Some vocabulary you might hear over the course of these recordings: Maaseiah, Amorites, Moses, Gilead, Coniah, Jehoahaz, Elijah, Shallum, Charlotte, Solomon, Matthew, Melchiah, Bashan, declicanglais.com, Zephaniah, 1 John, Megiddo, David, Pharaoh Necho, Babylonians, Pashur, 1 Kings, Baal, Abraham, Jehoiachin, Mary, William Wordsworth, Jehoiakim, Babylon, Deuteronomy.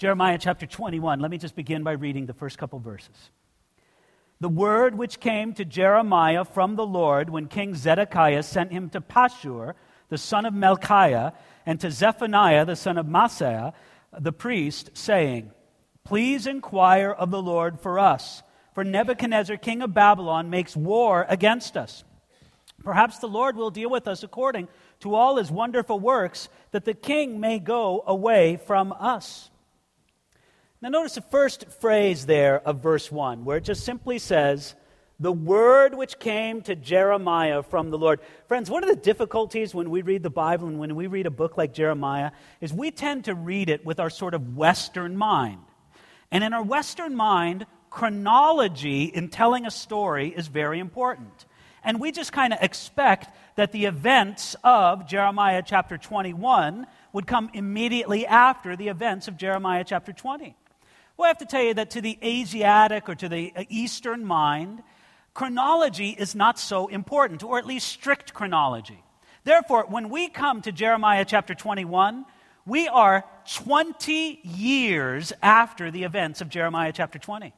Jeremiah chapter 21. Let me just begin by reading the first couple verses. The word which came to Jeremiah from the Lord when King Zedekiah sent him to Pashur, the son of Melchiah, and to Zephaniah, the son of Maaseiah, the priest, saying, Please inquire of the Lord for us, for Nebuchadnezzar, king of Babylon, makes war against us. Perhaps the Lord will deal with us according to all his wonderful works, that the king may go away from us. Now notice the first phrase there of verse 1, where it just simply says, the word which came to Jeremiah from the Lord. Friends, one of the difficulties when we read the Bible and when we read a book like Jeremiah is we tend to read it with our sort of Western mind. And in our Western mind, chronology in telling a story is very important. And we just kind of expect that the events of Jeremiah chapter 21 would come immediately after the events of Jeremiah chapter 20. Well, I have to tell you that to the Asiatic or to the Eastern mind, chronology is not so important, or at least strict chronology. Therefore, when we come to Jeremiah chapter 21, we are 20 years after the events of Jeremiah chapter 20.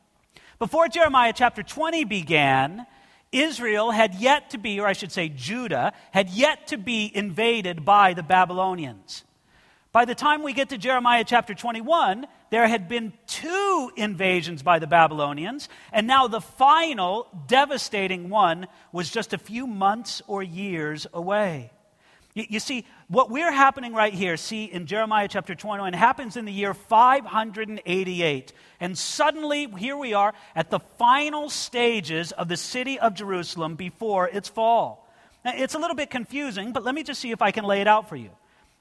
Before Jeremiah chapter 20 began, Israel had yet to be, or I should say Judah, had yet to be invaded by the Babylonians. By the time we get to Jeremiah chapter 21, there had been 2 invasions by the Babylonians, and now the final devastating one was just a few months or years away. You see, what we're happening right here, see in Jeremiah chapter 21, happens in the year 588. And suddenly, here we are at the final stages of the city of Jerusalem before its fall. Now, it's a little bit confusing, but let me just see if I can lay it out for you.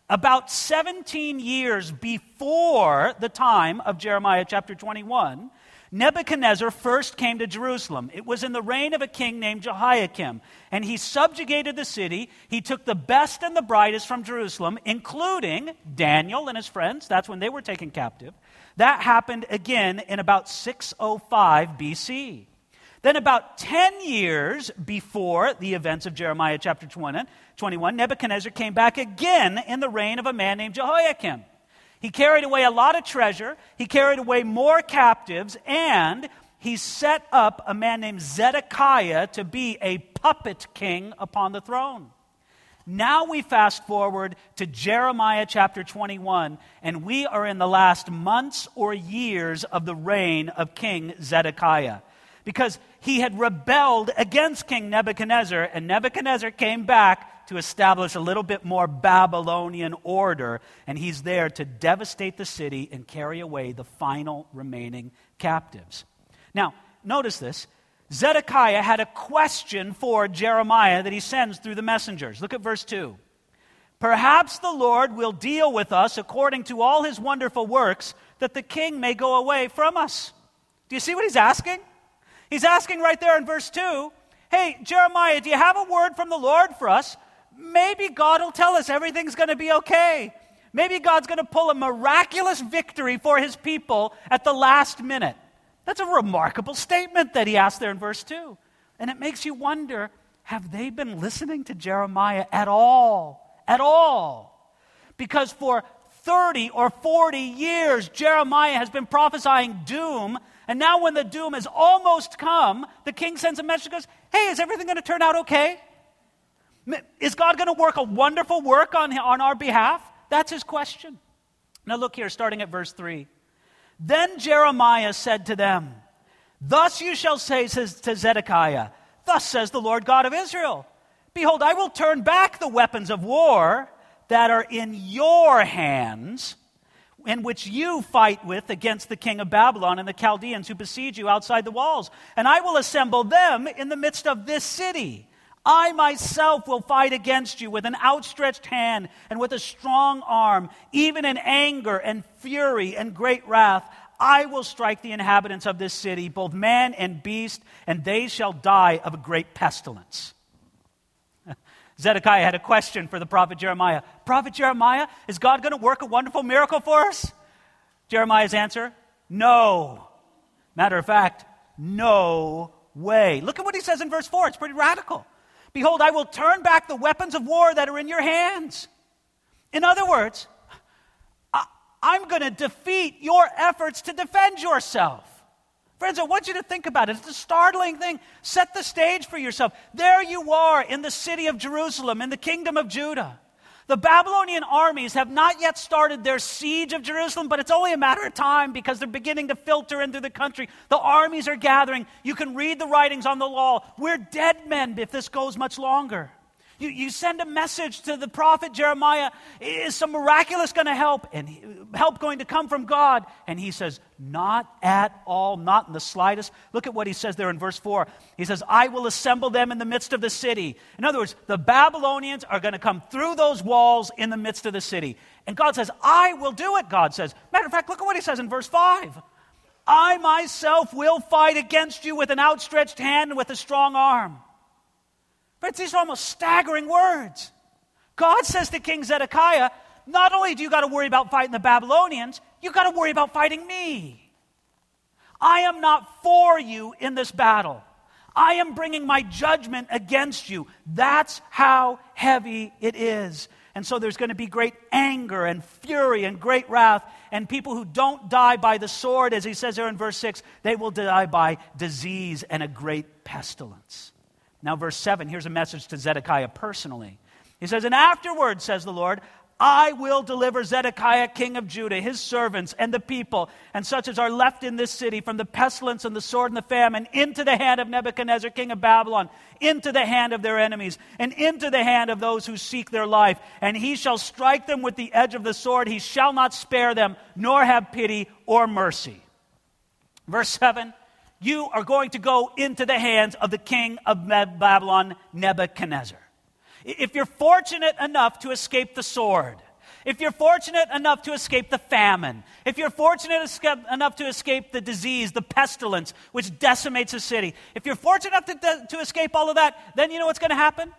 About 17 years before the time of Jeremiah chapter 21, Nebuchadnezzar first came to Jerusalem. It was in the reign of a king named Jehoiakim, and he subjugated the city. He took the best and the brightest from Jerusalem, including Daniel and his friends. That's when they were taken captive. That happened again in about 605 BC. Then about 10 years before the events of Jeremiah chapter 21, Nebuchadnezzar came back again in the reign of a man named Jehoiakim. He carried away a lot of treasure, he carried away more captives, and he set up a man named Zedekiah to be a puppet king upon the throne. Now we fast forward to Jeremiah chapter 21, and we are in the last months or years of the reign of King Zedekiah, because he had rebelled against King Nebuchadnezzar, and Nebuchadnezzar came back to establish a little bit more Babylonian order, and he's there to devastate the city and carry away the final remaining captives. Now, notice this. Zedekiah had a question for Jeremiah that he sends through the messengers. Look at verse 2. Perhaps the Lord will deal with us according to all his wonderful works, that the king may go away from us. Do you see what he's asking? He's asking right there in verse 2, hey, Jeremiah, do you have a word from the Lord for us? Maybe God will tell us everything's going to be okay. Maybe God's going to pull a miraculous victory for his people at the last minute. That's a remarkable statement that he asked there in verse 2. And it makes you wonder, have they been listening to Jeremiah at all? At all? Because for 30 or 40 years, Jeremiah has been prophesying doom. And now when the doom has almost come, the king sends a message and goes, hey, is everything going to turn out okay? Is God going to work a wonderful work on our behalf? That's his question. Now look here, starting at verse 3. Then Jeremiah said to them, Thus you shall say to Zedekiah, Thus says the Lord God of Israel, Behold, I will turn back the weapons of war that are in your hands, in which you fight with against the king of Babylon and the Chaldeans who besiege you outside the walls. And I will assemble them in the midst of this city. I myself will fight against you with an outstretched hand and with a strong arm, even in anger and fury and great wrath. I will strike the inhabitants of this city, both man and beast, and they shall die of a great pestilence. Zedekiah had a question for the prophet Jeremiah. Prophet Jeremiah, is God going to work a wonderful miracle for us? Jeremiah's answer, no. Matter of fact, no way. Look at what he says in verse 4. It's pretty radical. Behold, I will turn back the weapons of war that are in your hands. In other words, I'm going to defeat your efforts to defend yourself. Friends, I want you to think about it. It's a startling thing. Set the stage for yourself. There you are in the city of Jerusalem, in the kingdom of Judah. The Babylonian armies have not yet started their siege of Jerusalem, but it's only a matter of time because they're beginning to filter into the country. The armies are gathering. You can read the writings on the wall. We're dead men if this goes much longer. You send a message to the prophet Jeremiah. Is some miraculous going to help? And help going to come from God? And he says, not at all, not in the slightest. Look at what he says there in verse 4. He says, I will assemble them in the midst of the city. In other words, the Babylonians are going to come through those walls in the midst of the city. And God says, I will do it, God says. Matter of fact, look at what he says in verse 5. I myself will fight against you with an outstretched hand and with a strong arm. But these are almost staggering words. God says to King Zedekiah, not only do you got to worry about fighting the Babylonians, you got to worry about fighting me. I am not for you in this battle. I am bringing my judgment against you. That's how heavy it is. And so there's going to be great anger and fury and great wrath. And people who don't die by the sword, as he says there in verse 6, they will die by disease and a great pestilence. Now, verse 7, here's a message to Zedekiah personally. He says, and afterward, says the Lord, I will deliver Zedekiah, king of Judah, his servants, and the people, and such as are left in this city, from the pestilence and the sword and the famine, into the hand of Nebuchadnezzar, king of Babylon, into the hand of their enemies, and into the hand of those who seek their life. And he shall strike them with the edge of the sword. He shall not spare them, nor have pity or mercy. Verse 7, you are going to go into the hands of the king of Babylon, Nebuchadnezzar. If you're fortunate enough to escape the sword, if you're fortunate enough to escape the famine, if you're fortunate enough to escape the disease, the pestilence, which decimates a city, if you're fortunate enough to escape all of that, then you know what's going to happen?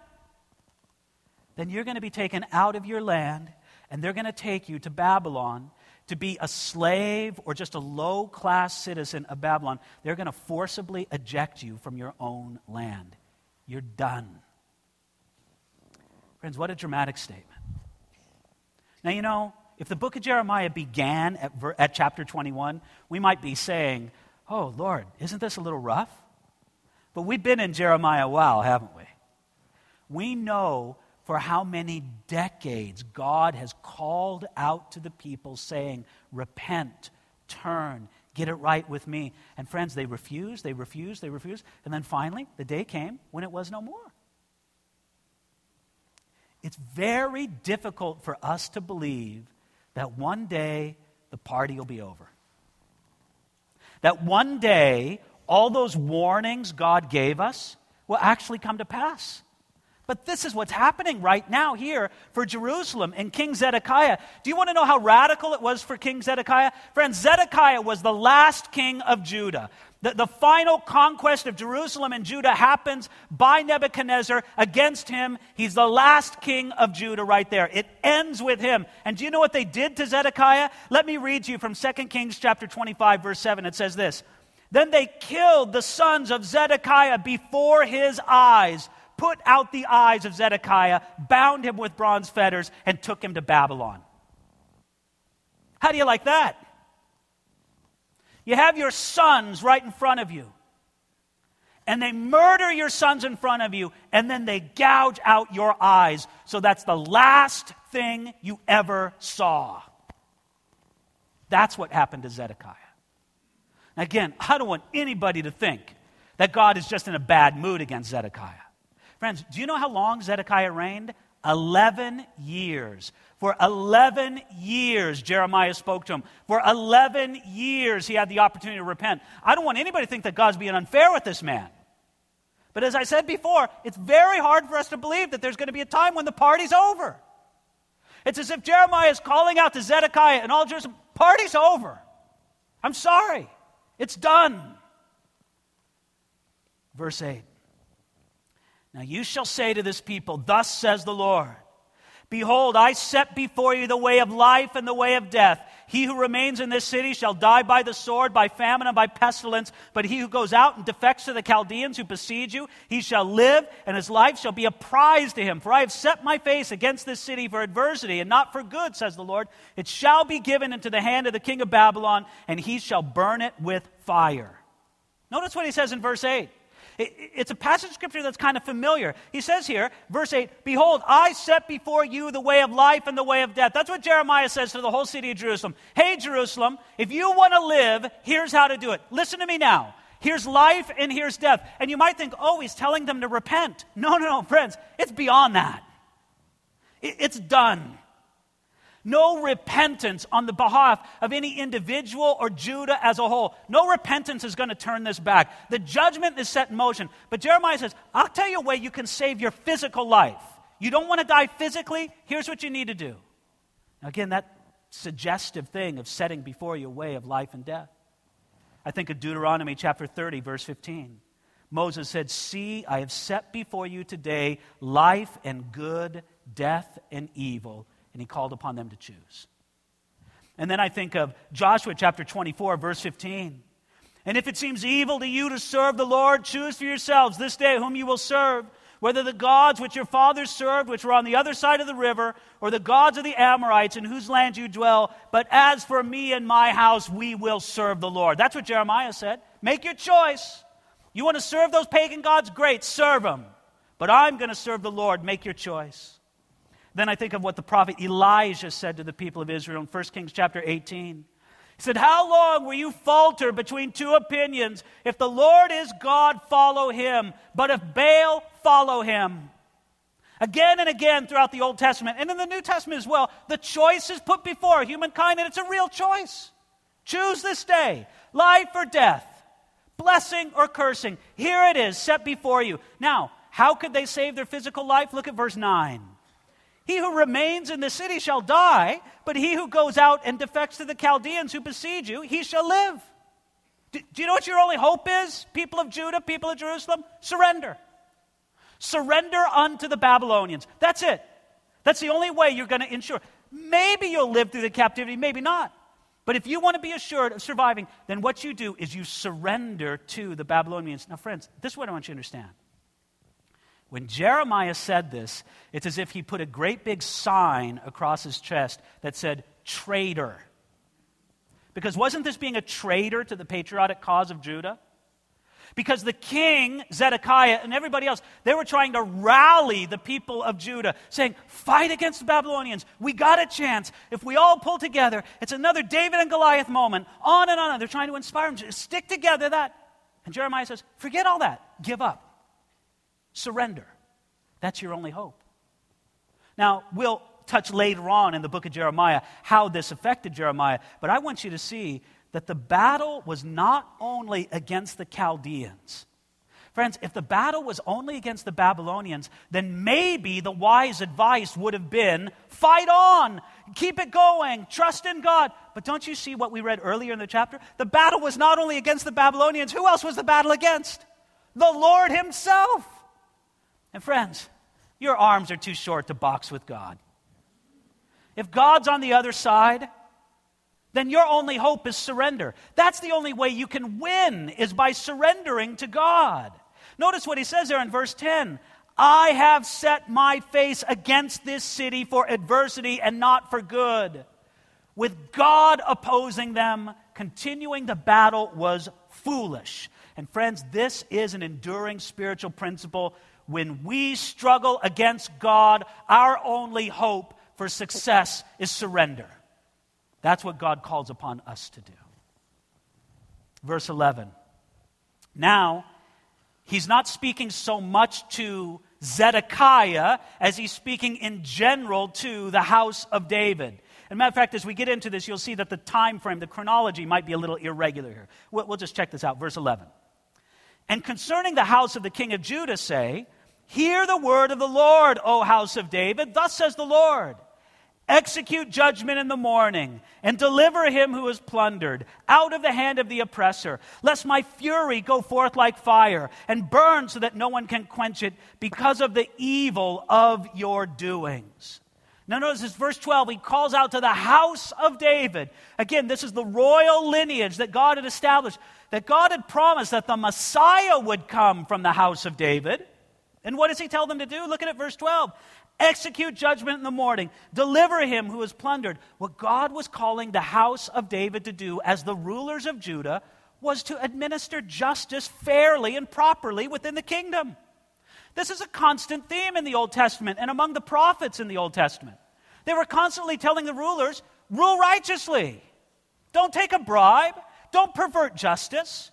Then you're going to be taken out of your land, and they're going to take you to Babylon to be a slave or just a low-class citizen of Babylon. They're going to forcibly eject you from your own land. You're done. Friends, what a dramatic statement. Now, you know, if the book of Jeremiah began at chapter 21, we might be saying, oh, Lord, isn't this a little rough? But we've been in Jeremiah a while, haven't we? We know for how many decades God has called out to the people saying, repent, turn, get it right with me. And friends, they refused, they refused, they refused. And then finally, the day came when it was no more. It's very difficult for us to believe that one day the party will be over. That one day all those warnings God gave us will actually come to pass. But this is what's happening right now here for Jerusalem and King Zedekiah. Do you want to know how radical it was for King Zedekiah? Friends, Zedekiah was the last king of Judah. The final conquest of Jerusalem and Judah happens by Nebuchadnezzar against him. He's the last king of Judah right there. It ends with him. And do you know what they did to Zedekiah? Let me read to you from 2 Kings chapter 25, verse 7. It says this, then they killed the sons of Zedekiah before his eyes, put out the eyes of Zedekiah, bound him with bronze fetters, and took him to Babylon. How do you like that? You have your sons right in front of you, and they murder your sons in front of you, and then they gouge out your eyes, so that's the last thing you ever saw. That's what happened to Zedekiah. Again, I don't want anybody to think that God is just in a bad mood against Zedekiah. Friends, do you know how long Zedekiah reigned? 11 years. For 11 years, Jeremiah spoke to him. For 11 years, he had the opportunity to repent. I don't want anybody to think that God's being unfair with this man. But as I said before, it's very hard for us to believe that there's going to be a time when the party's over. It's as if Jeremiah is calling out to Zedekiah and all Jerusalem, party's over. I'm sorry. It's done. Verse 8. Now you shall say to this people, thus says the Lord, behold, I set before you the way of life and the way of death. He who remains in this city shall die by the sword, by famine, and by pestilence. But he who goes out and defects to the Chaldeans who besiege you, he shall live, and his life shall be a prize to him. For I have set my face against this city for adversity, and not for good, says the Lord. It shall be given into the hand of the king of Babylon, and he shall burn it with fire. Notice what he says in verse 8. It's a passage of Scripture that's kind of familiar. He says here, verse 8, behold, I set before you the way of life and the way of death. That's what Jeremiah says to the whole city of Jerusalem. Hey, Jerusalem, if you want to live, here's how to do it. Listen to me now. Here's life and here's death. And you might think, oh, he's telling them to repent. No, friends. It's beyond that. It's done. No repentance on the behalf of any individual or Judah as a whole. No repentance is going to turn this back. The judgment is set in motion. But Jeremiah says, I'll tell you a way you can save your physical life. You don't want to die physically? Here's what you need to do. Now, again, that suggestive thing of setting before you a way of life and death. I think of Deuteronomy chapter 30, verse 15. Moses said, see, I have set before you today life and good, death and evil. And he called upon them to choose. And then I think of Joshua chapter 24, verse 15. And if it seems evil to you to serve the Lord, choose for yourselves this day whom you will serve, whether the gods which your fathers served, which were on the other side of the river, or the gods of the Amorites in whose land you dwell. But as for me and my house, we will serve the Lord. That's what Jeremiah said. Make your choice. You want to serve those pagan gods? Great, serve them. But I'm going to serve the Lord. Make your choice. Then I think of what the prophet Elijah said to the people of Israel in 1 Kings chapter 18. He said, how long will you falter between two opinions? If the Lord is God, follow him. But if Baal, follow him. Again and again throughout the Old Testament and in the New Testament as well, the choice is put before humankind, and it's a real choice. Choose this day, life or death, blessing or cursing. Here it is, set before you. Now, how could they save their physical life? Look at verse 9. He who remains in the city shall die, but he who goes out and defects to the Chaldeans who besiege you, he shall live. Do you know what your only hope is, people of Judah, people of Jerusalem? Surrender. Surrender unto the Babylonians. That's it. That's the only way you're going to ensure. Maybe you'll live through the captivity, maybe not. But if you want to be assured of surviving, then what you do is you surrender to the Babylonians. Now, friends, this is what I want you to understand. When Jeremiah said this, it's as if he put a great big sign across his chest that said, traitor. Because wasn't this being a traitor to the patriotic cause of Judah? Because the king, Zedekiah, and everybody else, they were trying to rally the people of Judah, saying, fight against the Babylonians. We got a chance. If we all pull together, it's another David and Goliath moment. On and on. They're trying to inspire them. Stick together that. And Jeremiah says, forget all that. Give up. Surrender. That's your only hope. Now, we'll touch later on in the book of Jeremiah how this affected Jeremiah, but I want you to see that the battle was not only against the Chaldeans. Friends, if the battle was only against the Babylonians, then maybe the wise advice would have been, fight on, keep it going, trust in God. But don't you see what we read earlier in the chapter? The battle was not only against the Babylonians. Who else was the battle against? The Lord himself. And friends, your arms are too short to box with God. If God's on the other side, then your only hope is surrender. That's the only way you can win, is by surrendering to God. Notice what he says there in verse 10. I have set my face against this city for adversity and not for good. With God opposing them, continuing the battle was foolish. And friends, this is an enduring spiritual principle. When we struggle against God, our only hope for success is surrender. That's what God calls upon us to do. Verse 11. Now, he's not speaking so much to Zedekiah as he's speaking in general to the house of David. As a matter of fact, as we get into this, you'll see that the time frame, the chronology might be a little irregular here. We'll just check this out. Verse 11. And concerning the house of the king of Judah, say, hear the word of the Lord, O house of David. Thus says the Lord, execute judgment in the morning, and deliver him who is plundered out of the hand of the oppressor, lest my fury go forth like fire, and burn so that no one can quench it because of the evil of your doings. Now notice this, verse 12, he calls out to the house of David. Again, this is the royal lineage that God had established, that God had promised that the Messiah would come from the house of David. And what does he tell them to do? Look at it, verse 12. Execute judgment in the morning. Deliver him who is plundered. What God was calling the house of David to do as the rulers of Judah was to administer justice fairly and properly within the kingdom. This is a constant theme in the Old Testament and among the prophets in the Old Testament. They were constantly telling the rulers, rule righteously. Don't take a bribe. Don't pervert justice.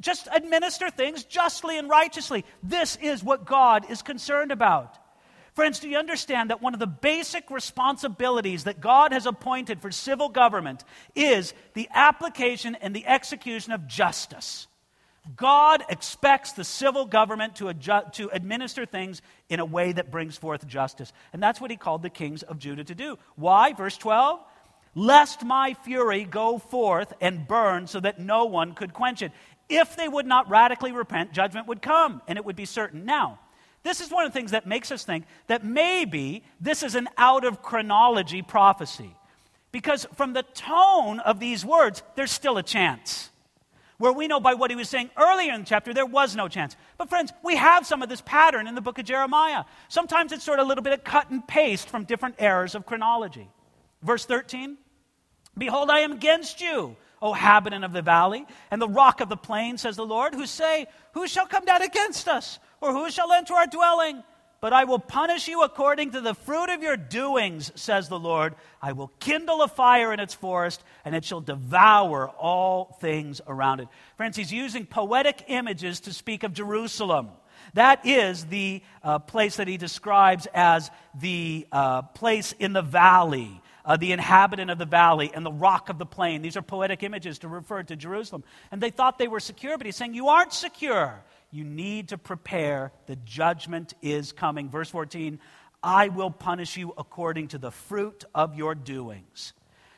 Just administer things justly and righteously. This is what God is concerned about. Friends, do you understand that one of the basic responsibilities that God has appointed for civil government is the application and the execution of justice? God expects the civil government to administer things in a way that brings forth justice. And that's what he called the kings of Judah to do. Why? Verse 12, lest my fury go forth and burn so that no one could quench it. If they would not radically repent, judgment would come, and it would be certain. Now, this is one of the things that makes us think that maybe this is an out-of-chronology prophecy. Because from the tone of these words, there's still a chance. Where we know by what he was saying earlier in the chapter, there was no chance. But friends, we have some of this pattern in the book of Jeremiah. Sometimes it's sort of a little bit of cut and paste from different eras of chronology. Verse 13, behold, I am against you, O inhabitant of the valley, and the rock of the plain, says the Lord, who say, who shall come down against us, or who shall enter our dwelling? But I will punish you according to the fruit of your doings, says the Lord. I will kindle a fire in its forest, and it shall devour all things around it. Friends, he's using poetic images to speak of Jerusalem. That is the place that he describes as the place in the valley, the inhabitant of the valley, and the rock of the plain. These are poetic images to refer to Jerusalem. And they thought they were secure, but he's saying, you aren't secure. You need to prepare. The judgment is coming. Verse 14, I will punish you according to the fruit of your doings.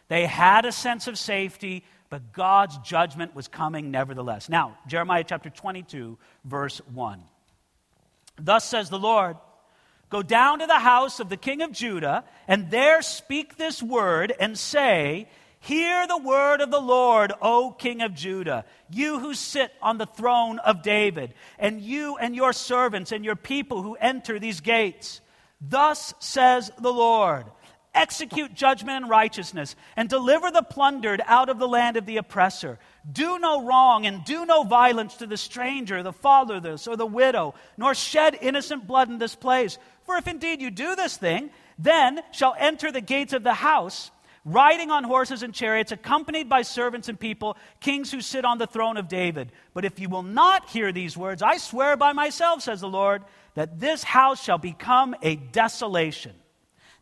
They had a sense of safety, but God's judgment was coming nevertheless. Now, Jeremiah chapter 22, verse 1. Thus says the Lord, go down to the house of the king of Judah, and there speak this word and say, hear the word of the Lord, O king of Judah, you who sit on the throne of David, and you and your servants and your people who enter these gates. Thus says the Lord, execute judgment and righteousness, and deliver the plundered out of the land of the oppressor. Do no wrong and do no violence to the stranger, the fatherless, or the widow, nor shed innocent blood in this place. For if indeed you do this thing, then shall enter the gates of the house, riding on horses and chariots, accompanied by servants and people, kings who sit on the throne of David. But if you will not hear these words, I swear by myself, says the Lord, that this house shall become a desolation.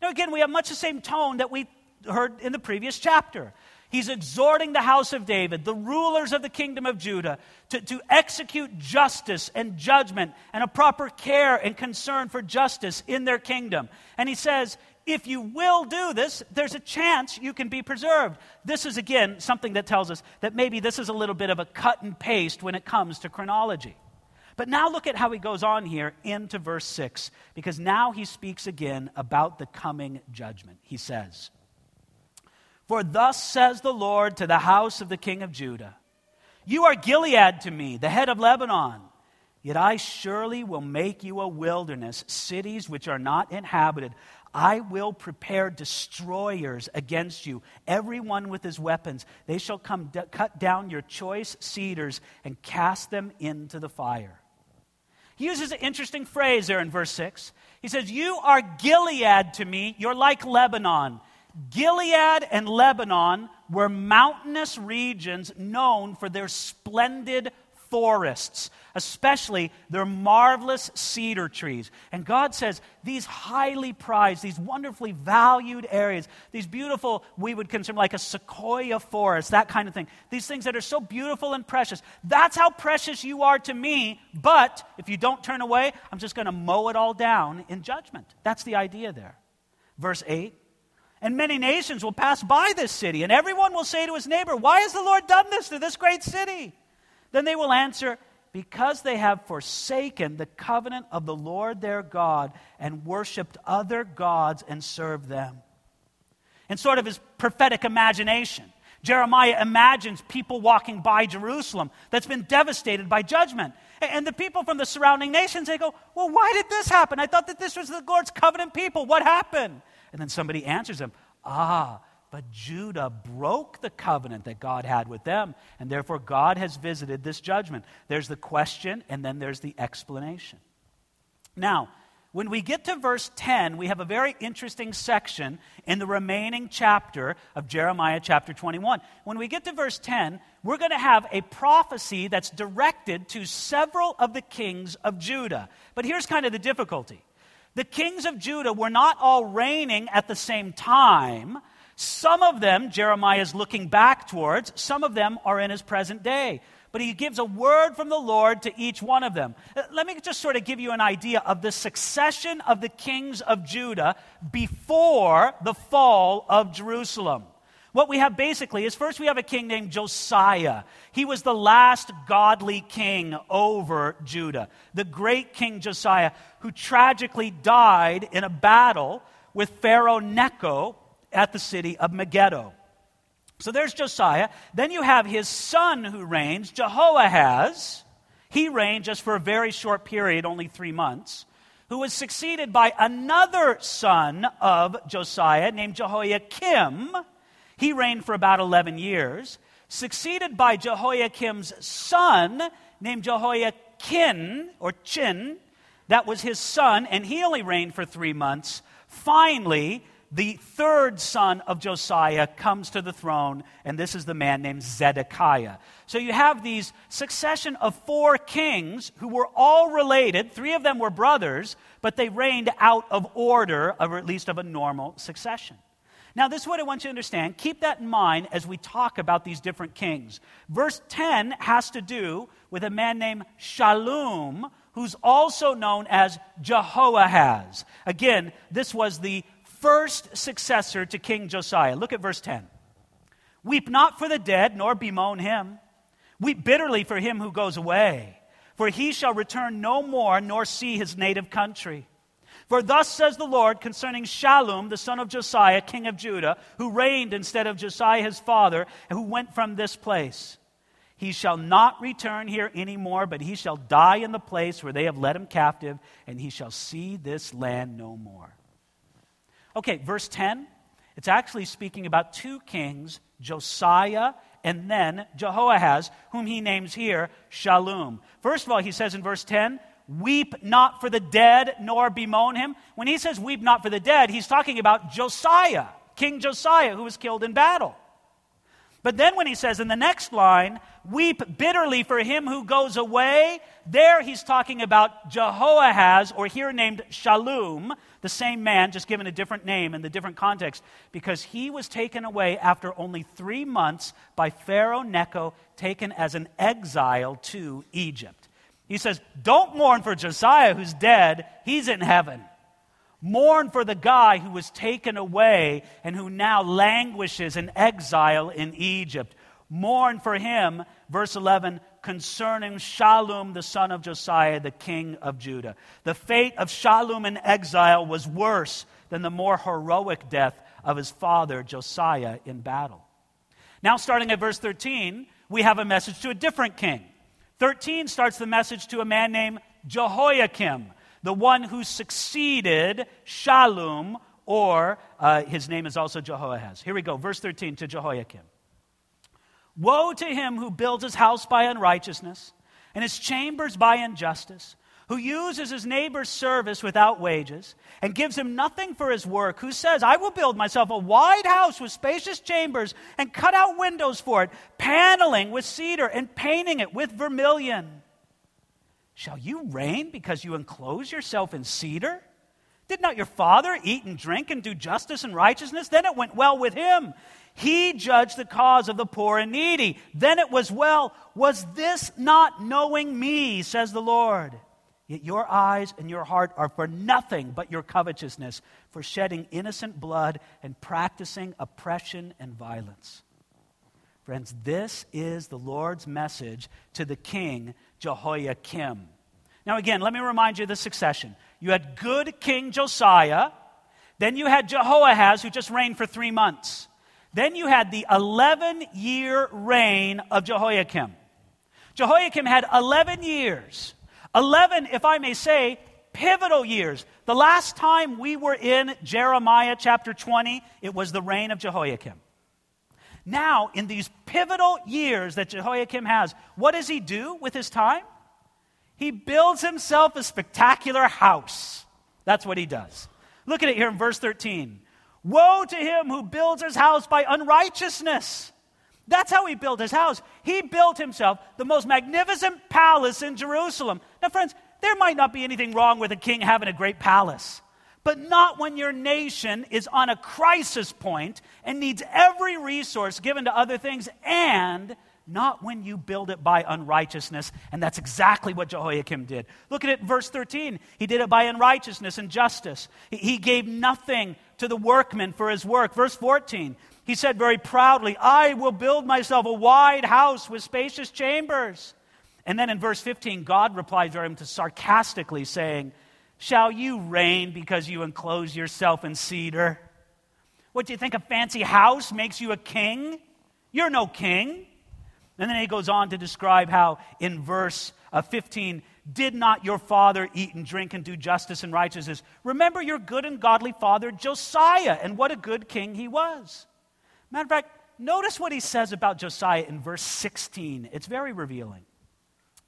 Now again, we have much the same tone that we heard in the previous chapter. He's exhorting the house of David, the rulers of the kingdom of Judah, to execute justice and judgment and a proper care and concern for justice in their kingdom. And he says, if you will do this, there's a chance you can be preserved. This is, again, something that tells us that maybe this is a little bit of a cut and paste when it comes to chronology. But now look at how he goes on here into verse 6, because now he speaks again about the coming judgment. He says, for thus says the Lord to the house of the king of Judah, you are Gilead to me, the head of Lebanon. Yet I surely will make you a wilderness, cities which are not inhabited. I will prepare destroyers against you, everyone with his weapons. They shall come cut down your choice cedars and cast them into the fire. He uses an interesting phrase there in verse 6. He says, you are Gilead to me, you're like Lebanon. Gilead and Lebanon were mountainous regions known for their splendid forests, especially their marvelous cedar trees. And God says these highly prized, these wonderfully valued areas, these beautiful, we would consider like a sequoia forest, that kind of thing. These things that are so beautiful and precious. That's how precious you are to me, but if you don't turn away, I'm just going to mow it all down in judgment. That's the idea there. Verse 8, and many nations will pass by this city, and everyone will say to his neighbor, why has the Lord done this to this great city? Then they will answer, because they have forsaken the covenant of the Lord their God and worshipped other gods and served them. In sort of his prophetic imagination, Jeremiah imagines people walking by Jerusalem that's been devastated by judgment. And the people from the surrounding nations, they go, well, why did this happen? I thought that this was the Lord's covenant people. What happened? And then somebody answers him, but Judah broke the covenant that God had with them, and therefore God has visited this judgment. There's the question, and then there's the explanation. Now, when we get to verse 10, we have a very interesting section in the remaining chapter of Jeremiah chapter 21. When we get to verse 10, we're going to have a prophecy that's directed to several of the kings of Judah. But here's kind of the difficulty. The kings of Judah were not all reigning at the same time. Some of them, Jeremiah is looking back towards, some of them are in his present day. But he gives a word from the Lord to each one of them. Let me just sort of give you an idea of the succession of the kings of Judah before the fall of Jerusalem. What we have basically is first we have a king named Josiah. He was the last godly king over Judah, the great King Josiah, who tragically died in a battle with Pharaoh Necho at the city of Megiddo. So there's Josiah. Then you have his son who reigns, Jehoahaz. He reigned just for a very short period, only 3 months, who was succeeded by another son of Josiah named Jehoiakim. He reigned for about 11 years, succeeded by Jehoiakim's son named Jehoiachin, or Chin. That was his son, and he only reigned for 3 months. Finally, the third son of Josiah comes to the throne, and this is the man named Zedekiah. So you have these succession of 4 kings who were all related. 3 of them were brothers, but they reigned out of order, or at least of a normal succession. Now, this is what I want you to understand. Keep that in mind as we talk about these different kings. Verse 10 has to do with a man named Shallum, who's also known as Jehoahaz. Again, this was the first successor to King Josiah. Look at verse 10. Weep not for the dead, nor bemoan him. Weep bitterly for him who goes away, for he shall return no more, nor see his native country. For thus says the Lord concerning Shallum, the son of Josiah, king of Judah, who reigned instead of Josiah his father, and who went from this place. He shall not return here anymore, but he shall die in the place where they have led him captive, and he shall see this land no more. Okay, verse 10, it's actually speaking about 2 kings, Josiah and then Jehoahaz, whom he names here Shallum. First of all, he says in verse 10, weep not for the dead, nor bemoan him. When he says weep not for the dead, he's talking about Josiah, King Josiah, who was killed in battle. But then when he says in the next line, weep bitterly for him who goes away, there he's talking about Jehoahaz, or here named Shallum, the same man, just given a different name in the different context, because he was taken away after only 3 months by Pharaoh Necho, taken as an exile to Egypt. He says, don't mourn for Josiah who's dead, he's in heaven. Mourn for the guy who was taken away and who now languishes in exile in Egypt. Mourn for him, verse 11, concerning Shallum, the son of Josiah, the king of Judah. The fate of Shallum in exile was worse than the more heroic death of his father, Josiah, in battle. Now, starting at verse 13, we have a message to a different king. 13 starts the message to a man named Jehoiakim, the one who succeeded Shallum, or his name is also Jehoahaz. Here we go, verse 13 to Jehoiakim. Woe to him who builds his house by unrighteousness and his chambers by injustice, who uses his neighbor's service without wages and gives him nothing for his work, who says, I will build myself a wide house with spacious chambers and cut out windows for it, paneling with cedar and painting it with vermilion. Shall you reign because you enclose yourself in cedar? Did not your father eat and drink and do justice and righteousness? Then it went well with him. He judged the cause of the poor and needy. Then it was well. Was this not knowing me, says the Lord? Yet your eyes and your heart are for nothing but your covetousness, for shedding innocent blood and practicing oppression and violence. Friends, this is the Lord's message to the king Jehoiakim. Now again, let me remind you of the succession. You had good King Josiah. Then you had Jehoahaz, who just reigned for 3 months. Then you had the 11-year reign of Jehoiakim. Jehoiakim had 11 years. 11, if I may say, pivotal years. The last time we were in Jeremiah chapter 20, it was the reign of Jehoiakim. Now, in these pivotal years that Jehoiakim has, what does he do with his time? He builds himself a spectacular house. That's what he does. Look at it here in verse 13. Woe to him who builds his house by unrighteousness. That's how he built his house. He built himself the most magnificent palace in Jerusalem. Now, friends, there might not be anything wrong with a king having a great palace, but not when your nation is on a crisis point and needs every resource given to other things, and not when you build it by unrighteousness. And that's exactly what Jehoiakim did. Look at it in verse 13. He did it by unrighteousness and justice. He gave nothing to the workman for his work. Verse 14, he said very proudly, I will build myself a wide house with spacious chambers. And then in verse 15, God replied to him sarcastically saying, shall you reign because you enclose yourself in cedar? What do you think, a fancy house makes you a king? You're no king. And then he goes on to describe how in verse 15, did not your father eat and drink and do justice and righteousness? Remember your good and godly father Josiah, and what a good king he was. Matter of fact, notice what he says about Josiah in verse 16. It's very revealing.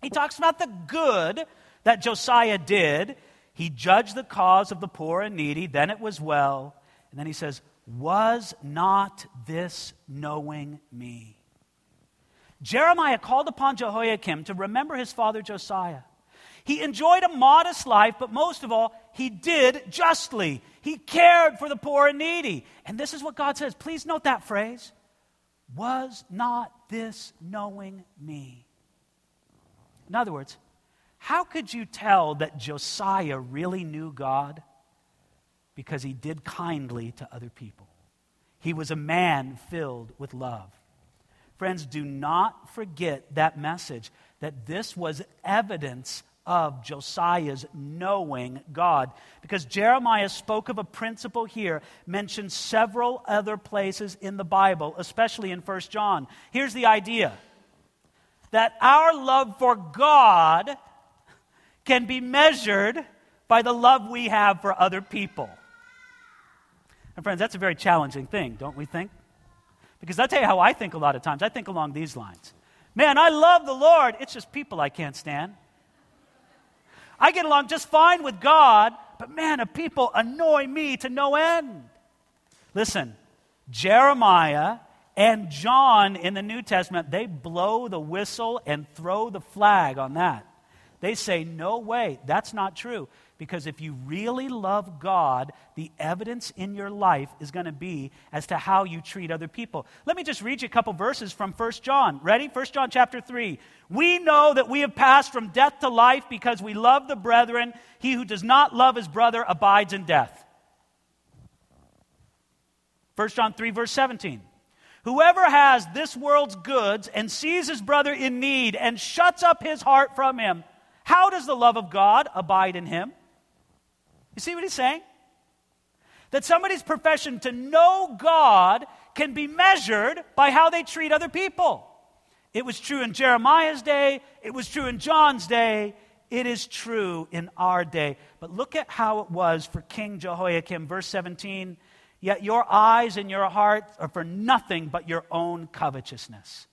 He talks about the good that Josiah did. He judged the cause of the poor and needy, then it was well. And then he says, was not this knowing me? Jeremiah called upon Jehoiakim to remember his father Josiah. He enjoyed a modest life, but most of all, he did justly. He cared for the poor and needy. And this is what God says. Please note that phrase. Was not this knowing me? In other words, how could you tell that Josiah really knew God? Because he did kindly to other people. He was a man filled with love. Friends, do not forget that message, that this was evidence of Josiah's knowing God. Because Jeremiah spoke of a principle here, mentioned several other places in the Bible, especially in 1 John. Here's the idea, that our love for God can be measured by the love we have for other people. And friends, that's a very challenging thing, don't we think? Because I'll tell you how I think a lot of times. I think along these lines. Man, I love the Lord. It's just people I can't stand. I get along just fine with God, but man, the people annoy me to no end. Listen, Jeremiah and John in the New Testament, they blow the whistle and throw the flag on that. They say, no way, that's not true. Because if you really love God, the evidence in your life is going to be as to how you treat other people. Let me just read you a couple verses from 1 John. Ready? 1 John chapter 3. We know that we have passed from death to life because we love the brethren. He who does not love his brother abides in death. 1 John 3 verse 17. Whoever has this world's goods and sees his brother in need and shuts up his heart from him, how does the love of God abide in him? You see what he's saying? That somebody's profession to know God can be measured by how they treat other people. It was true in Jeremiah's day. It was true in John's day. It is true in our day. But look at how it was for King Jehoiakim. Verse 17, yet your eyes and your heart are for nothing but your own covetousness.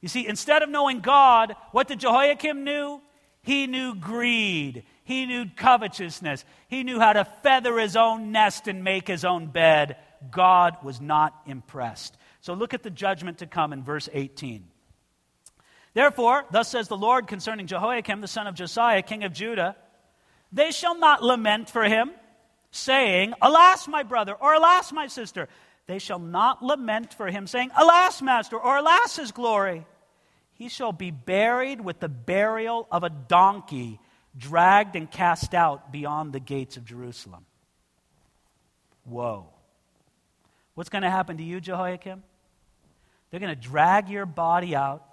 You see, instead of knowing God, what did Jehoiakim knew? He knew greed. He knew covetousness. He knew how to feather his own nest and make his own bed. God was not impressed. So look at the judgment to come in verse 18. Therefore, thus says the Lord concerning Jehoiakim, the son of Josiah, king of Judah, they shall not lament for him, saying, alas, my brother, or alas, my sister. They shall not lament for him, saying, alas, master, or alas, his glory. He shall be buried with the burial of a donkey, dragged and cast out beyond the gates of Jerusalem. Whoa. What's going to happen to you, Jehoiakim? They're going to drag your body out,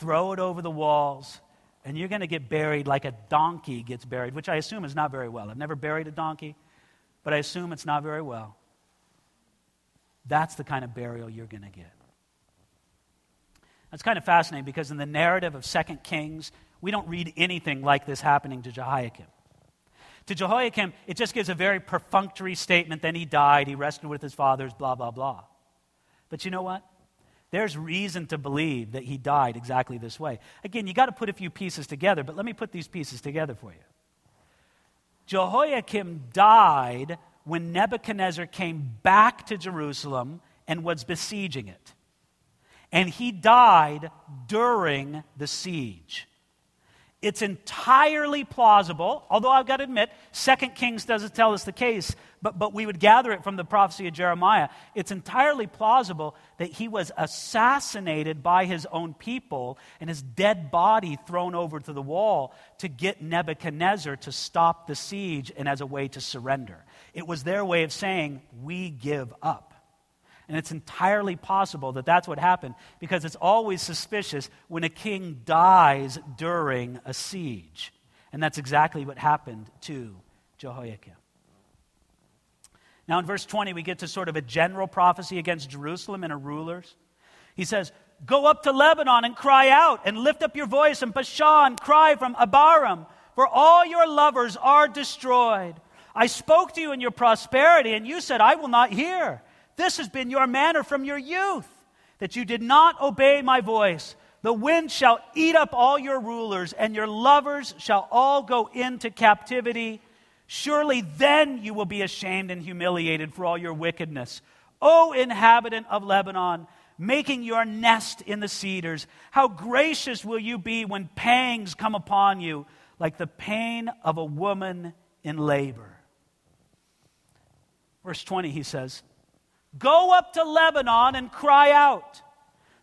throw it over the walls, and you're going to get buried like a donkey gets buried, which I assume is not very well. I've never buried a donkey, but I assume it's not very well. That's the kind of burial you're going to get. That's kind of fascinating because in the narrative of 2 Kings, we don't read anything like this happening to Jehoiakim. To Jehoiakim, it just gives a very perfunctory statement, then he died, he rested with his fathers, blah, blah, blah. But you know what? There's reason to believe that he died exactly this way. Again, you got to put a few pieces together, but let me put these pieces together for you. Jehoiakim died when Nebuchadnezzar came back to Jerusalem and was besieging it. And he died during the siege. It's entirely plausible, although I've got to admit, 2 Kings doesn't tell us the case, but we would gather it from the prophecy of Jeremiah. It's entirely plausible that he was assassinated by his own people and his dead body thrown over to the wall to get Nebuchadnezzar to stop the siege and as a way to surrender. It was their way of saying, we give up. And it's entirely possible that that's what happened because it's always suspicious when a king dies during a siege. And that's exactly what happened to Jehoiakim. Now in verse 20, we get to sort of a general prophecy against Jerusalem and her rulers. He says, "Go up to Lebanon and cry out, and lift up your voice, and Bashan, cry from Abarim, for all your lovers are destroyed. I spoke to you in your prosperity, and you said, I will not hear. This has been your manner from your youth, that you did not obey my voice. The wind shall eat up all your rulers, and your lovers shall all go into captivity. Surely then you will be ashamed and humiliated for all your wickedness. O inhabitant of Lebanon, making your nest in the cedars, how gracious will you be when pangs come upon you, like the pain of a woman in labor." Verse 20, he says, "Go up to Lebanon and cry out."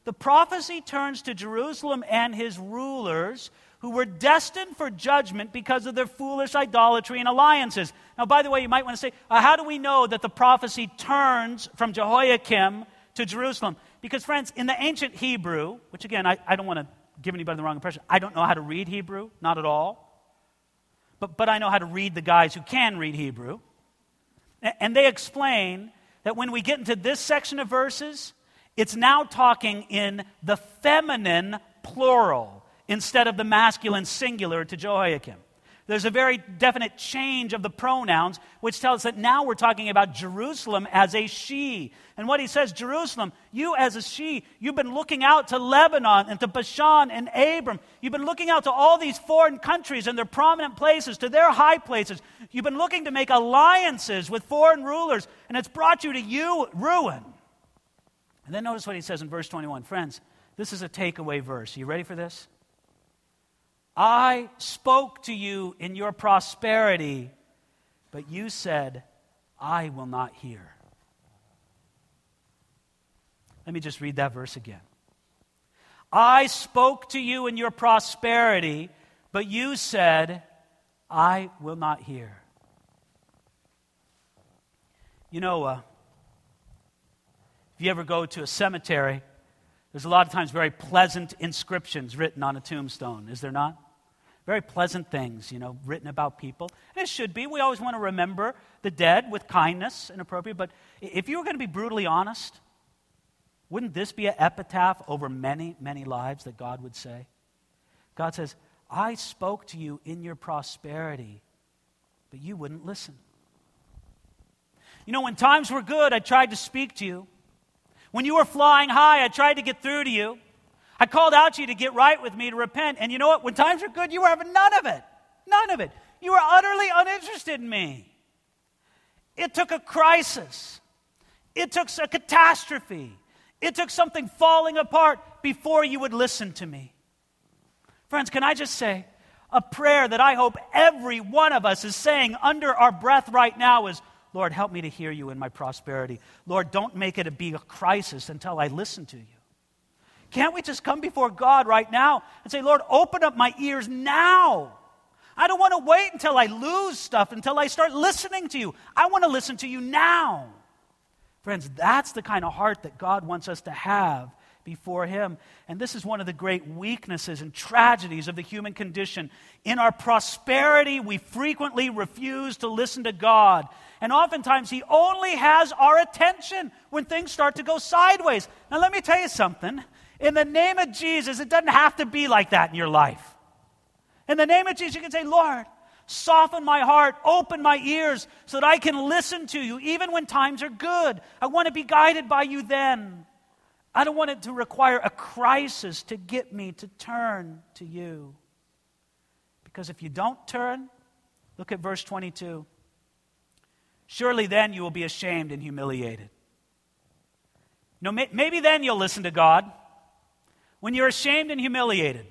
The prophecy turns to Jerusalem and his rulers who were destined for judgment because of their foolish idolatry and alliances. Now, by the way, you might want to say, how do we know that the prophecy turns from Jehoiakim to Jerusalem? Because, friends, in the ancient Hebrew, which, again, I don't want to give anybody the wrong impression. I don't know how to read Hebrew, not at all. But I know how to read the guys who can read Hebrew. And they explain that when we get into this section of verses, it's now talking in the feminine plural instead of the masculine singular to Jehoiakim. There's a very definite change of the pronouns, which tells us that now we're talking about Jerusalem as a she. And what he says, Jerusalem, you as a she, you've been looking out to Lebanon and to Bashan and Abarim. You've been looking out to all these foreign countries and their prominent places, to their high places. You've been looking to make alliances with foreign rulers, and it's brought you to ruin. And then notice what he says in verse 21. Friends, this is a takeaway verse. Are you ready for this? "I spoke to you in your prosperity, but you said, I will not hear." Let me just read that verse again. "I spoke to you in your prosperity, but you said, I will not hear." You know, if you ever go to a cemetery, there's a lot of times very pleasant inscriptions written on a tombstone, is there not? Very pleasant things, you know, written about people. And it should be. We always want to remember the dead with kindness and appropriate. But if you were going to be brutally honest, wouldn't this be an epitaph over many, many lives that God would say? God says, "I spoke to you in your prosperity, but you wouldn't listen. You know, when times were good, I tried to speak to you. When you were flying high, I tried to get through to you. I called out to you to get right with me, to repent. And you know what? When times were good, you were having none of it. None of it. You were utterly uninterested in me." It took a crisis. It took a catastrophe. It took something falling apart before you would listen to me. Friends, can I just say, a prayer that I hope every one of us is saying under our breath right now is, "Lord, help me to hear you in my prosperity. Lord, don't make it be a crisis until I listen to you." Can't we just come before God right now and say, "Lord, open up my ears now. I don't want to wait until I lose stuff, until I start listening to you. I want to listen to you now." Friends, that's the kind of heart that God wants us to have before him. And this is one of the great weaknesses and tragedies of the human condition. In our prosperity, we frequently refuse to listen to God. And oftentimes, he only has our attention when things start to go sideways. Now, let me tell you something. In the name of Jesus, it doesn't have to be like that in your life. In the name of Jesus, you can say, Lord, soften my heart, open my ears so that I can listen to you even when times are good. I want to be guided by you then. I don't want it to require a crisis to get me to turn to you. Because if you don't turn, look at verse 22. Surely then you will be ashamed and humiliated. No, maybe then you'll listen to God. When you're ashamed and humiliated,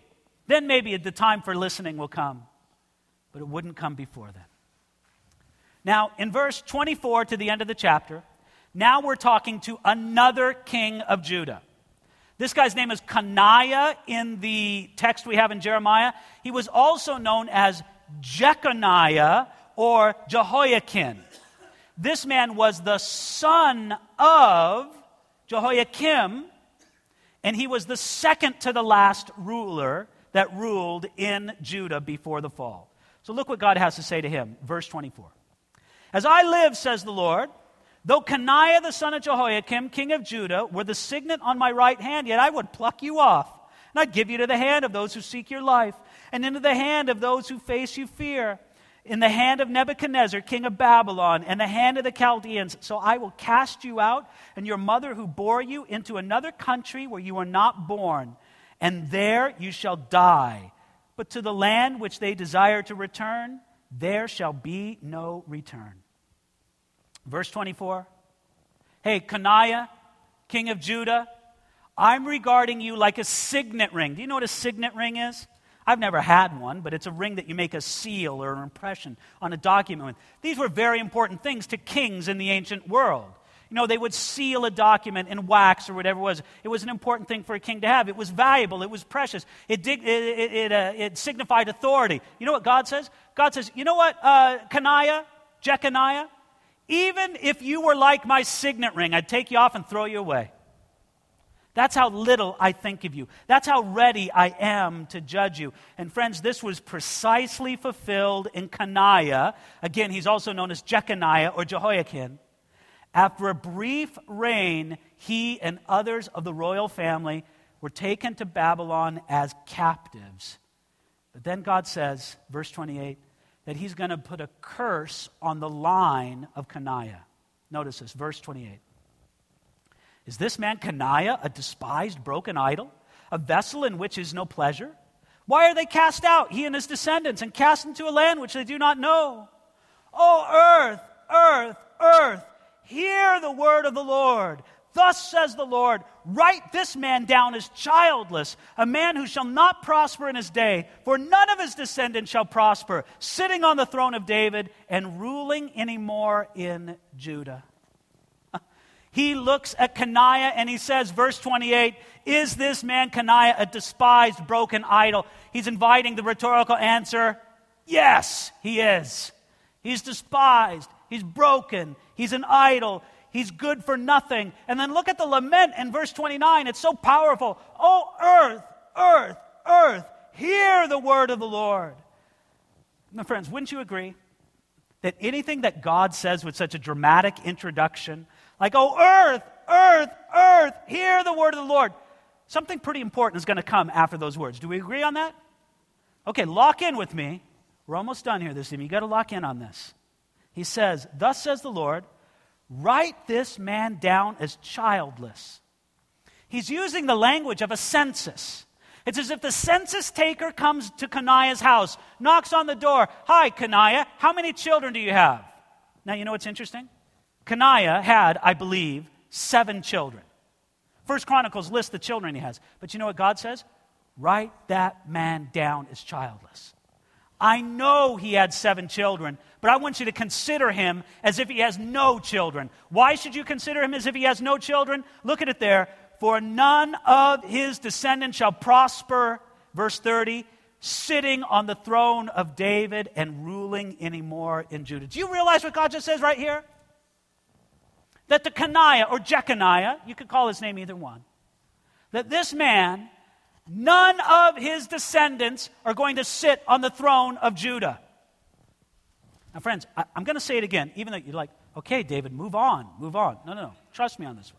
then maybe the time for listening will come. But it wouldn't come before then. Now, in verse 24 to the end of the chapter, now we're talking to another king of Judah. This guy's name is Coniah in the text we have in Jeremiah. He was also known as Jeconiah or Jehoiachin. This man was the son of Jehoiakim, and he was the second to the last ruler that ruled in Judah before the fall. So look what God has to say to him. Verse 24. As I live, says the Lord, though Coniah the son of Jehoiakim, king of Judah, were the signet on my right hand, yet I would pluck you off, and I'd give you to the hand of those who seek your life, and into the hand of those who face you fear, in the hand of Nebuchadnezzar, king of Babylon, and the hand of the Chaldeans. So I will cast you out, and your mother who bore you, into another country where you were not born, and there you shall die. But to the land which they desire to return, there shall be no return. Verse 24, hey, Coniah, king of Judah, I'm regarding you like a signet ring. Do you know what a signet ring is? I've never had one, but it's a ring that you make a seal or an impression on a document with. These were very important things to kings in the ancient world. You know, they would seal a document in wax or whatever it was. It was an important thing for a king to have. It was valuable. It was precious. It signified authority. You know what God says? God says, you know what, Coniah, Jeconiah? Even if you were like my signet ring, I'd take you off and throw you away. That's how little I think of you. That's how ready I am to judge you. And friends, this was precisely fulfilled in Coniah. Again, he's also known as Jeconiah or Jehoiakim. After a brief reign, he and others of the royal family were taken to Babylon as captives. But then God says, verse 28, that he's going to put a curse on the line of Coniah. Notice this, verse 28. Is this man Coniah a despised, broken idol, a vessel in which is no pleasure? Why are they cast out, he and his descendants, and cast into a land which they do not know? Oh, earth, earth, earth, hear the word of the Lord. Thus says the Lord, write this man down as childless, a man who shall not prosper in his day, for none of his descendants shall prosper, sitting on the throne of David and ruling anymore in Judah. He looks at Coniah and he says, verse 28, is this man Coniah a despised, broken idol? He's inviting the rhetorical answer, yes, he is. He's despised, he's broken, he's an idol, he's good for nothing. And then look at the lament in verse 29. It's so powerful. Oh, earth, earth, earth, hear the word of the Lord. My friends, wouldn't you agree that anything that God says with such a dramatic introduction, like, oh, earth, earth, earth, hear the word of the Lord, something pretty important is going to come after those words. Do we agree on that? Okay, lock in with me. We're almost done here this evening. You've got to lock in on this. He says, thus says the Lord, write this man down as childless. He's using the language of a census. It's as if the census taker comes to Coniah's house, knocks on the door. Hi, Coniah, how many children do you have? Now, you know what's interesting? Coniah had, I believe, 7 children. First Chronicles lists the children he has. But you know what God says? Write that man down as childless. I know he had 7 children, but I want you to consider him as if he has no children. Why should you consider him as if he has no children? Look at it there. For none of his descendants shall prosper, verse 30, sitting on the throne of David and ruling anymore in Judah. Do you realize what God just says right here? That the Coniah or Jeconiah, you could call his name either one, that this man, none of his descendants are going to sit on the throne of Judah. Now, friends, I'm going to say it again, even though you're like, okay, David, move on. No. Trust me on this one.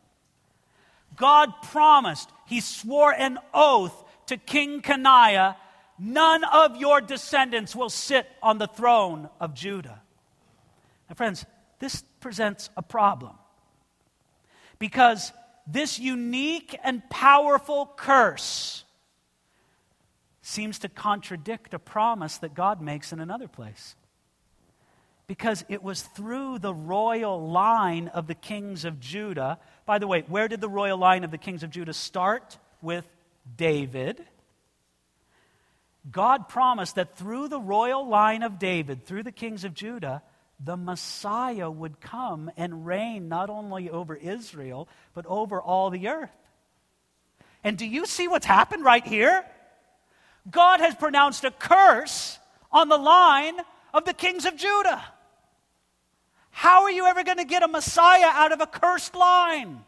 God promised, he swore an oath to King Coniah, none of your descendants will sit on the throne of Judah. Now, friends, this presents a problem because this unique and powerful curse seems to contradict a promise that God makes in another place. Because it was through the royal line of the kings of Judah. By the way, where did the royal line of the kings of Judah start? With David. God promised that through the royal line of David, through the kings of Judah, the Messiah would come and reign not only over Israel, but over all the earth. And do you see what's happened right here? God has pronounced a curse on the line of the kings of Judah. How are you ever going to get a Messiah out of a cursed line?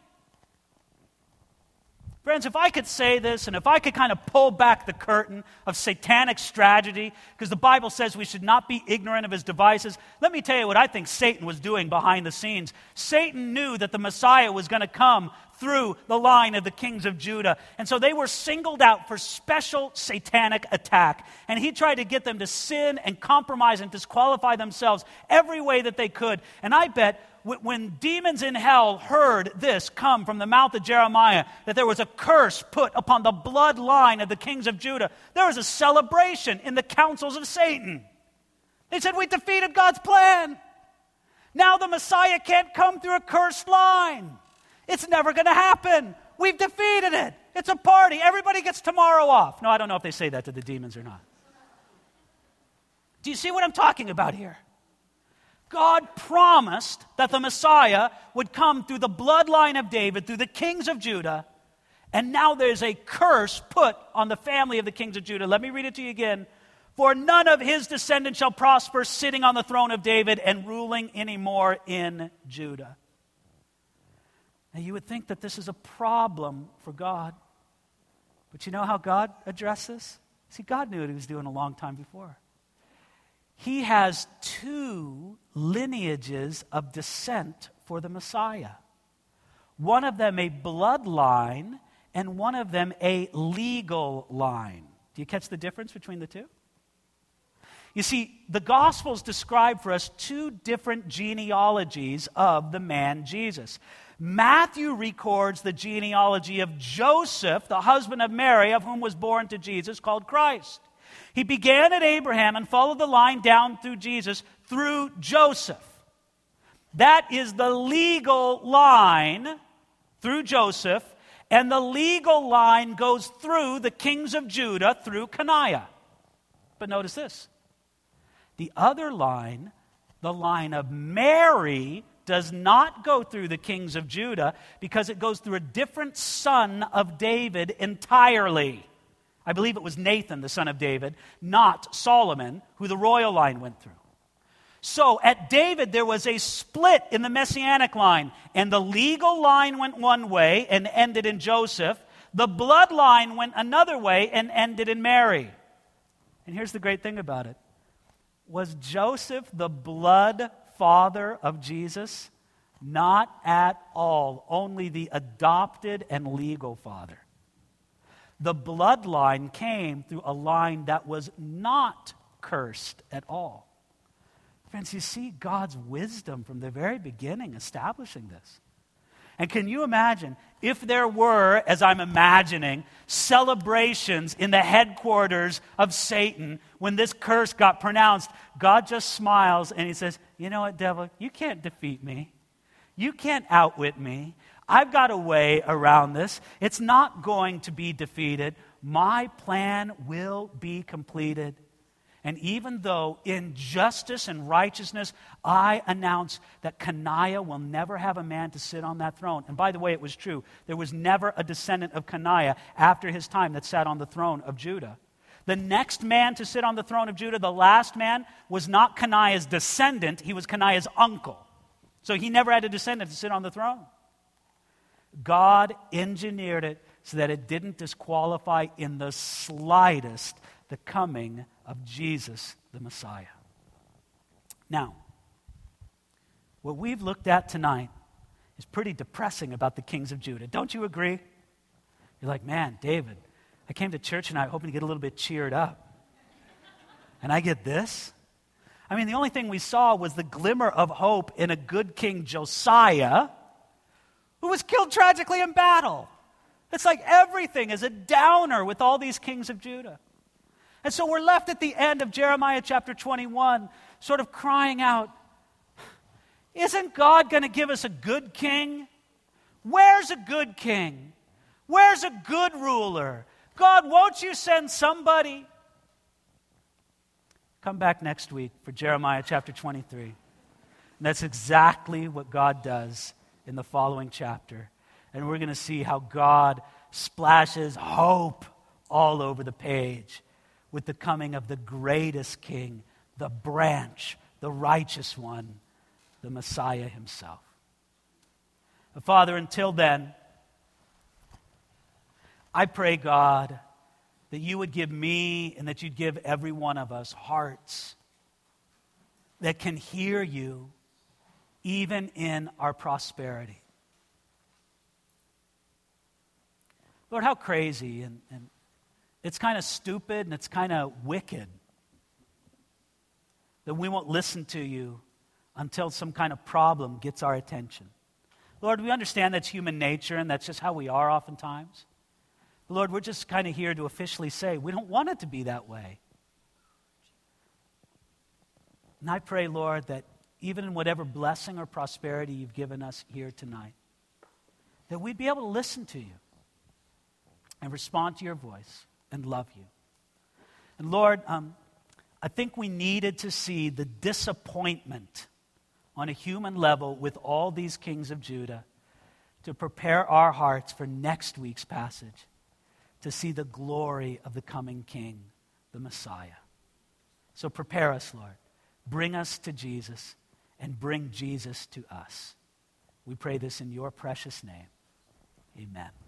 Friends, if I could say this, and if I could kind of pull back the curtain of satanic strategy, because the Bible says we should not be ignorant of his devices, let me tell you what I think Satan was doing behind the scenes. Satan knew that the Messiah was going to come through the line of the kings of Judah, and so they were singled out for special satanic attack, and he tried to get them to sin and compromise and disqualify themselves every way that they could, and I bet when demons in hell heard this come from the mouth of Jeremiah, that there was a curse put upon the bloodline of the kings of Judah, there was a celebration in the councils of Satan. They said, we defeated God's plan. Now the Messiah can't come through a cursed line. It's never going to happen. We've defeated it. It's a party. Everybody gets tomorrow off. No, I don't know if they say that to the demons or not. Do you see what I'm talking about here? God promised that the Messiah would come through the bloodline of David, through the kings of Judah, and now there's a curse put on the family of the kings of Judah. Let me read it to you again. For none of his descendants shall prosper sitting on the throne of David and ruling anymore in Judah. Now you would think that this is a problem for God, but you know how God addressed this? See, God knew what he was doing a long time before. He has two lineages of descent for the Messiah. One of them a bloodline, and one of them a legal line. Do you catch the difference between the two? You see, the Gospels describe for us two different genealogies of the man Jesus. Matthew records the genealogy of Joseph, the husband of Mary, of whom was born to Jesus, called Christ. He began at Abraham and followed the line down through Jesus through Joseph. That is the legal line through Joseph, and the legal line goes through the kings of Judah through Coniah. But notice this. The other line, the line of Mary, does not go through the kings of Judah because it goes through a different son of David entirely. I believe it was Nathan, the son of David, not Solomon, who the royal line went through. So at David, there was a split in the messianic line, and the legal line went one way and ended in Joseph. The bloodline went another way and ended in Mary. And here's the great thing about it. Was Joseph the blood father of Jesus? Not at all, only the adopted and legal father. The bloodline came through a line that was not cursed at all. Friends, you see God's wisdom from the very beginning establishing this. And can you imagine if there were, as I'm imagining, celebrations in the headquarters of Satan when this curse got pronounced? God just smiles and he says, you know what, devil, you can't defeat me. You can't outwit me. I've got a way around this. It's not going to be defeated. My plan will be completed. And even though in justice and righteousness, I announce that Coniah will never have a man to sit on that throne. And by the way, it was true. There was never a descendant of Coniah after his time that sat on the throne of Judah. The next man to sit on the throne of Judah, the last man, was not Coniah's descendant. He was Coniah's uncle. So he never had a descendant to sit on the throne. God engineered it so that it didn't disqualify in the slightest the coming of Jesus, the Messiah. Now, what we've looked at tonight is pretty depressing about the kings of Judah. Don't you agree? You're like, man, David, I came to church and I was hoping to get a little bit cheered up. And I get this? I mean, the only thing we saw was the glimmer of hope in a good king, Josiah, who was killed tragically in battle. It's like everything is a downer with all these kings of Judah. And so we're left at the end of Jeremiah chapter 21, sort of crying out, isn't God going to give us a good king? Where's a good king? Where's a good ruler? God, won't you send somebody? Come back next week for Jeremiah chapter 23. And that's exactly what God does in the following chapter. And we're going to see how God splashes hope all over the page with the coming of the greatest king, the branch, the righteous one, the Messiah himself. But Father, until then, I pray, God, that you would give me and that you'd give every one of us hearts that can hear you even in our prosperity. Lord, how crazy, and it's kind of stupid and it's kind of wicked that we won't listen to you until some kind of problem gets our attention. Lord, we understand that's human nature and that's just how we are oftentimes. Lord, we're just kind of here to officially say we don't want it to be that way. And I pray, Lord, that even in whatever blessing or prosperity you've given us here tonight, that we'd be able to listen to you and respond to your voice and love you. And Lord, I think we needed to see the disappointment on a human level with all these kings of Judah to prepare our hearts for next week's passage, to see the glory of the coming King, the Messiah. So prepare us, Lord. Bring us to Jesus and bring Jesus to us. We pray this in your precious name. Amen.